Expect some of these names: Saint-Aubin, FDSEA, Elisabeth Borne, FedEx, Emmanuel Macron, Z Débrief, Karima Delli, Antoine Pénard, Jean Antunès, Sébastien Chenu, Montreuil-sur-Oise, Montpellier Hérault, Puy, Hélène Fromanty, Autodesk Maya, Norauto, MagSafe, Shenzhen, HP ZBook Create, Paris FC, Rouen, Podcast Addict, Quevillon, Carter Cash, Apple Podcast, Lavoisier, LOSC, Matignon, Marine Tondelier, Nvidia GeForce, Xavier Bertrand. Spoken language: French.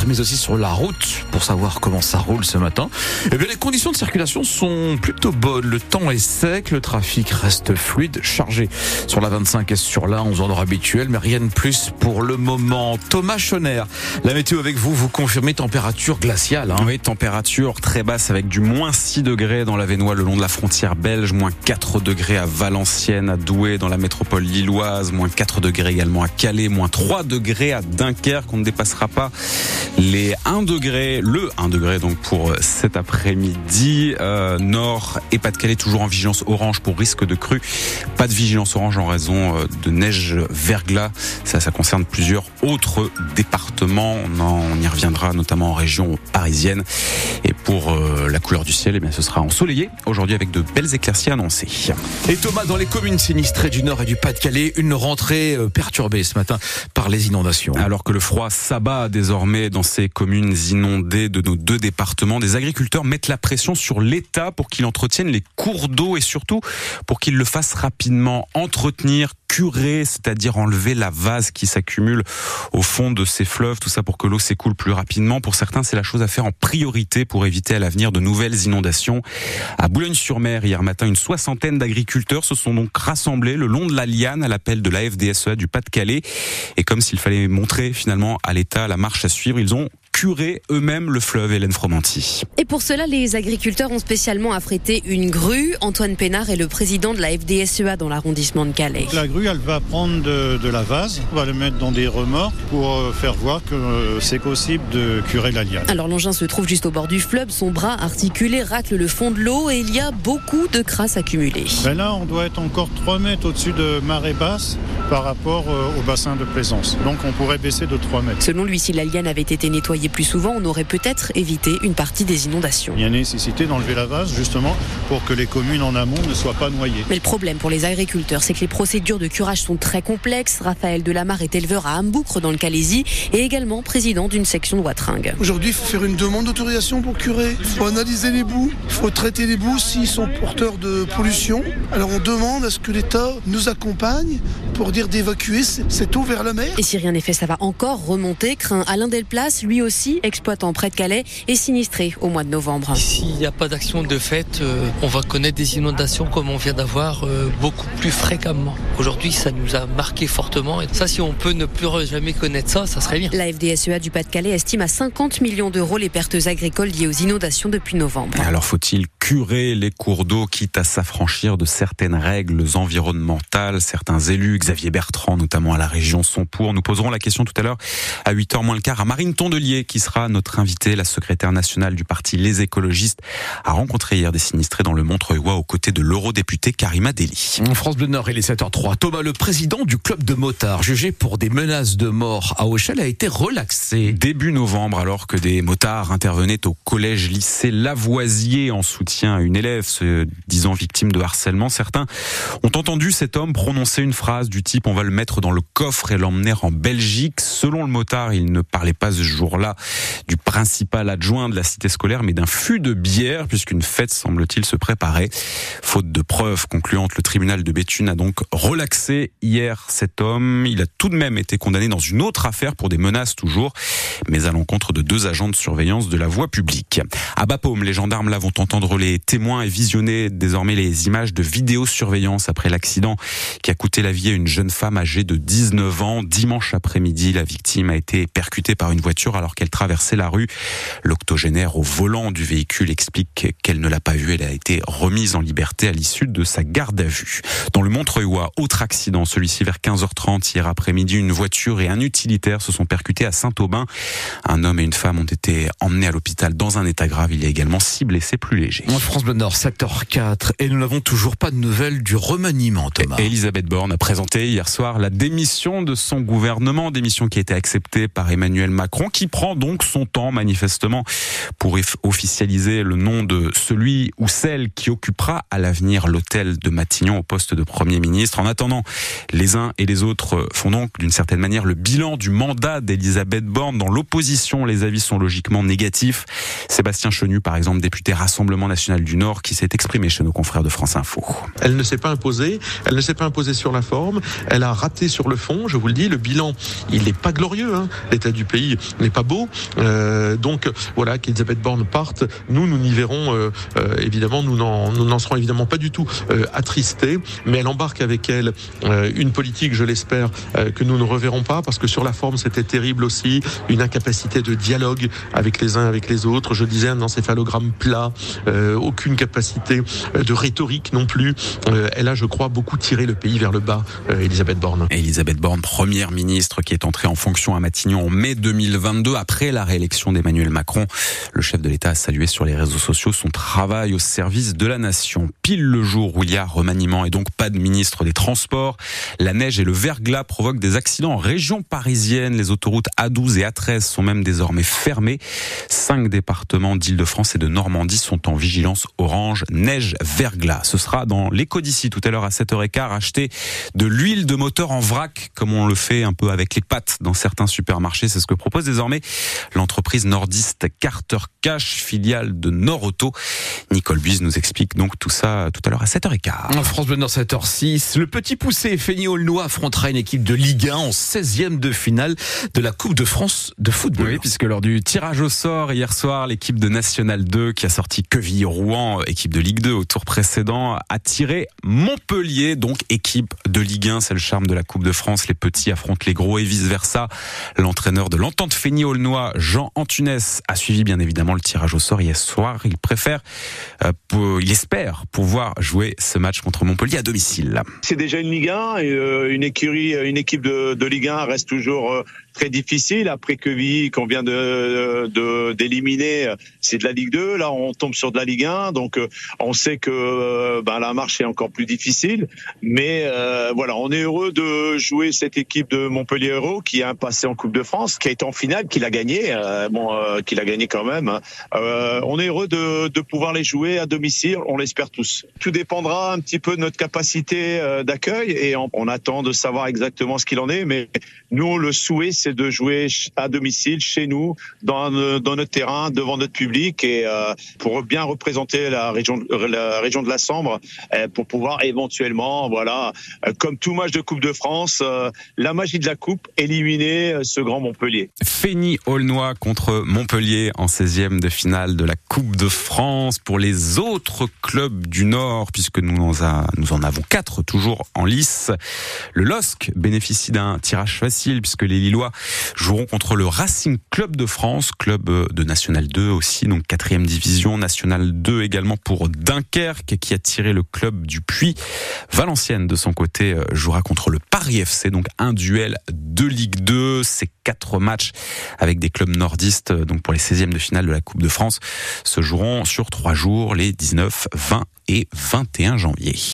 kilomètres, mais aussi sur la route pour savoir comment ça roule ce matin. Eh bien, les conditions de circulation sont plutôt bonnes. Le temps est sec, le trafic reste fluide, chargé sur la 25 et sur la 11 en heure habituelle, mais rien de plus pour le moment. Thomas Schoener, la météo avec vous, vous confirmez température glaciale. Oui, température très basse avec du moins 6 degrés dans la Vénois le long de la frontière belge, moins 4 degrés à Valenciennes, à Douai dans la métropole lilloise, moins 4 degrés également à Calais, moins 3 degrés à Dunkerque. On ne dépassera pas les 1 degré, le 1 degré donc pour cet après-midi. Nord et Pas-de-Calais toujours en vigilance orange pour risque de crue. Pas de vigilance orange en raison de neige verglas. Ça concerne plusieurs autres départements. On y reviendra notamment en région parisienne. Et pour la couleur du ciel, eh bien, ce sera ensoleillé aujourd'hui avec de belles éclaircies annoncées. Et Thomas, dans les communes sinistrées du Nord et du Pas-de-Calais, une rentrée perturbée ce matin par les inondations. Alors que le froid s'abat désormais dans ces communes inondées de nos deux départements, des agriculteurs mettent la pression sur l'État pour qu'il entretienne les cours d'eau et surtout pour qu'il le fasse rapidement. Entretenir, curer, c'est-à-dire enlever la vase qui s'accumule au fond de ces fleuves, tout ça pour que l'eau s'écoule plus rapidement. Pour certains, c'est la chose à faire en priorité pour éviter à l'avenir de nouvelles inondations. À Boulogne-sur-Mer, hier matin, une soixantaine d'agriculteurs se sont donc rassemblés le long de la Liane à l'appel de la FDSEA du Pas-de-Calais. Et comme s'il fallait montrer finalement à l'État la marche à suivre, ils ont curer eux-mêmes le fleuve, Hélène Fromanty. Et pour cela, les agriculteurs ont spécialement affrété une grue. Antoine Pénard est le président de la FDSEA dans l'arrondissement de Calais. La grue, elle va prendre de la vase, on va le mettre dans des remords pour faire voir que c'est possible de curer la Liane. Alors l'engin se trouve juste au bord du fleuve, son bras articulé racle le fond de l'eau et il y a beaucoup de crasse accumulée. Là, on doit être encore 3 mètres au-dessus de marée basse par rapport au bassin de plaisance. Donc on pourrait baisser de 3 mètres. Selon lui, si la Liane avait été nettoyée plus souvent, on aurait peut-être évité une partie des inondations. Il y a nécessité d'enlever la vase justement pour que les communes en amont ne soient pas noyées. Mais le problème pour les agriculteurs, c'est que les procédures de curage sont très complexes. Raphaël Delamarre est éleveur à Hambouck dans le Calaisis et également président d'une section de Watringue. Aujourd'hui, il faut faire une demande d'autorisation pour curer. Il faut analyser les boues, il faut traiter les boues s'ils sont porteurs de pollution. Alors on demande à ce que l'État nous accompagne pour dire d'évacuer cette eau vers la mer. Et si rien n'est fait, ça va encore remonter, craint Alain Delplace, lui aussi exploitant près de Calais et sinistré au mois de novembre. S'il n'y a pas d'action de fait, on va connaître des inondations comme on vient d'avoir beaucoup plus fréquemment. Aujourd'hui, ça nous a marqué fortement et ça, si on peut ne plus jamais connaître ça, ça serait bien. La FDSEA du Pas-de-Calais estime à 50 millions d'euros les pertes agricoles liées aux inondations depuis novembre. Alors faut-il curer les cours d'eau quitte à s'affranchir de certaines règles environnementales? Certains élus, Xavier Bertrand notamment à la région, sont pour. Nous poserons la question tout à l'heure à 8h moins le quart à Marine Tondelier, qui sera notre invitée. La secrétaire nationale du parti Les Écologistes a rencontré hier des sinistrés dans le Montreuil-sur-Oise aux côtés de l'eurodéputée Karima Delli. France Bleu Nord, il est 7h03. Thomas, le président du club de motards, jugé pour des menaces de mort à Auchel, a été relaxé. Début novembre, alors que des motards intervenaient au collège-lycée Lavoisier en soutien à une élève se disant victime de harcèlement, certains ont entendu cet homme prononcer une phrase du type « on va le mettre dans le coffre et l'emmener en Belgique ». Selon le motard, il ne parlait pas ce jour-là du principal adjoint de la cité scolaire, mais d'un fût de bière, puisqu'une fête, semble-t-il, se préparait. Faute de preuves concluantes, le tribunal de Béthune a donc relaxé hier cet homme. Il a tout de même été condamné dans une autre affaire pour des menaces toujours, mais à l'encontre de 2 agents de surveillance de la voie publique. À Bapaume, les gendarmes là vont entendre les témoins et visionner désormais les images de vidéosurveillance après l'accident qui a coûté la vie à une jeune femme âgée de 19 ans. Dimanche après-midi, la victime a été percutée par une voiture alors qu'elle traversait la rue. L'octogénaire au volant du véhicule explique qu'elle ne l'a pas vue. Elle a été remise en liberté à l'issue de sa garde à vue. Dans le Montreuil-sur-Oise, autre accident, celui-ci vers 15h30 hier après-midi. Une voiture et un utilitaire se sont percutés à Saint-Aubin. Un homme et une femme ont été emmenés à l'hôpital dans un état grave. Il y a également 6 blessés plus légers. En France Bleu Nord, 7h04. Et nous n'avons toujours pas de nouvelles du remaniement, Thomas. Elisabeth Borne a présenté hier soir la démission de son gouvernement. Démission qui a été acceptée par Emmanuel Macron, qui prend donc son temps manifestement pour officialiser le nom de celui ou celle qui occupera à l'avenir l'hôtel de Matignon au poste de Premier ministre. En attendant, les uns et les autres font donc d'une certaine manière le bilan du mandat d'Elisabeth Borne. Dans l'opposition, les avis sont logiquement négatifs. Sébastien Chenu, par exemple, député Rassemblement National, nationale du Nord qui s'est exprimée chez nos confrères de France Info. Elle ne s'est pas imposée, elle ne s'est pas imposée sur la forme, elle a raté sur le fond, je vous le dis, le bilan, il n'est pas glorieux, hein. L'état du pays n'est pas beau, donc voilà, qu'Elisabeth Borne parte, nous n'y verrons, évidemment, nous n'en serons évidemment pas du tout attristés, mais elle embarque avec elle une politique, je l'espère, que nous ne reverrons pas, parce que sur la forme, c'était terrible aussi, une incapacité de dialogue avec les uns, avec les autres, je disais un encéphalogramme plat, aucune capacité de rhétorique non plus, elle a, je crois, beaucoup tiré le pays vers le bas, Elisabeth Borne. Elisabeth Borne, première ministre qui est entrée en fonction à Matignon en mai 2022, après la réélection d'Emmanuel Macron. Le chef de l'État a salué sur les réseaux sociaux son travail au service de la nation. Pile le jour où il y a remaniement et donc pas de ministre des Transports, la neige et le verglas provoquent des accidents en région parisienne. Les autoroutes A12 et A13 sont même désormais fermées. 5 départements d'Île-de-France et de Normandie sont en vigilance orange, neige, verglas. Ce sera dans l'éco d'ici tout à l'heure à 7h15. Acheter de l'huile de moteur en vrac, comme on le fait un peu avec les pâtes dans certains supermarchés. C'est ce que propose désormais l'entreprise nordiste Carter Cash, filiale de Norauto. Nicole Buys nous explique donc tout ça tout à l'heure à 7h15. En France Bleu Nord 7h06, le petit poussé Feignies-Aulnoye affrontera une équipe de Ligue 1 en 16e de finale de la Coupe de France de football. Oui, puisque lors du tirage au sort hier soir, l'équipe de National 2 qui a sorti Quevillon Rouen, équipe de Ligue 2 au tour précédent, a tiré Montpellier, donc équipe de Ligue 1. C'est le charme de la Coupe de France, les petits affrontent les gros et vice-versa. L'entraîneur de l'Entente Feignies-Aulnoye, Jean Antunès, a suivi bien évidemment le tirage au sort hier soir. Il préfère, il espère pouvoir jouer ce match contre Montpellier à domicile. C'est déjà une Ligue 1 et une équipe de Ligue 1 reste toujours très difficile. Après Queville qu'on vient d'éliminer, c'est de la Ligue 2. Là, on tombe sur de la Ligue 1. Donc, on sait que la marche est encore plus difficile. Mais voilà, on est heureux de jouer cette équipe de Montpellier Hérault qui a un passé en Coupe de France, qui est en finale, qui l'a gagné. Qui l'a gagné quand même. On est heureux de pouvoir les jouer à domicile. On l'espère tous. Tout dépendra un petit peu de notre capacité d'accueil et on attend de savoir exactement ce qu'il en est. Mais nous, le souhait, c'est de jouer à domicile, chez nous, dans notre terrain, devant notre public et pour bien représenter la région de la Sambre, pour pouvoir éventuellement, comme tout match de Coupe de France, la magie de la Coupe, éliminer ce grand Montpellier. Feignies-Aulnoye contre Montpellier en 16e de finale de la Coupe de France. Pour les autres clubs du Nord, puisque nous en avons 4 toujours en lice, le LOSC bénéficie d'un tirage facile puisque les Lillois joueront contre le Racing Club de France, club de National 2 aussi, donc 4e division, National 2 également pour Dunkerque qui a tiré le club du Puy. Valenciennes de son côté jouera contre le Paris FC, donc un duel de Ligue 2, c'est 4 matchs avec des clubs nordistes donc pour les 16e de finale de la Coupe de France se joueront sur 3 jours, les 19, 20 et 21 janvier.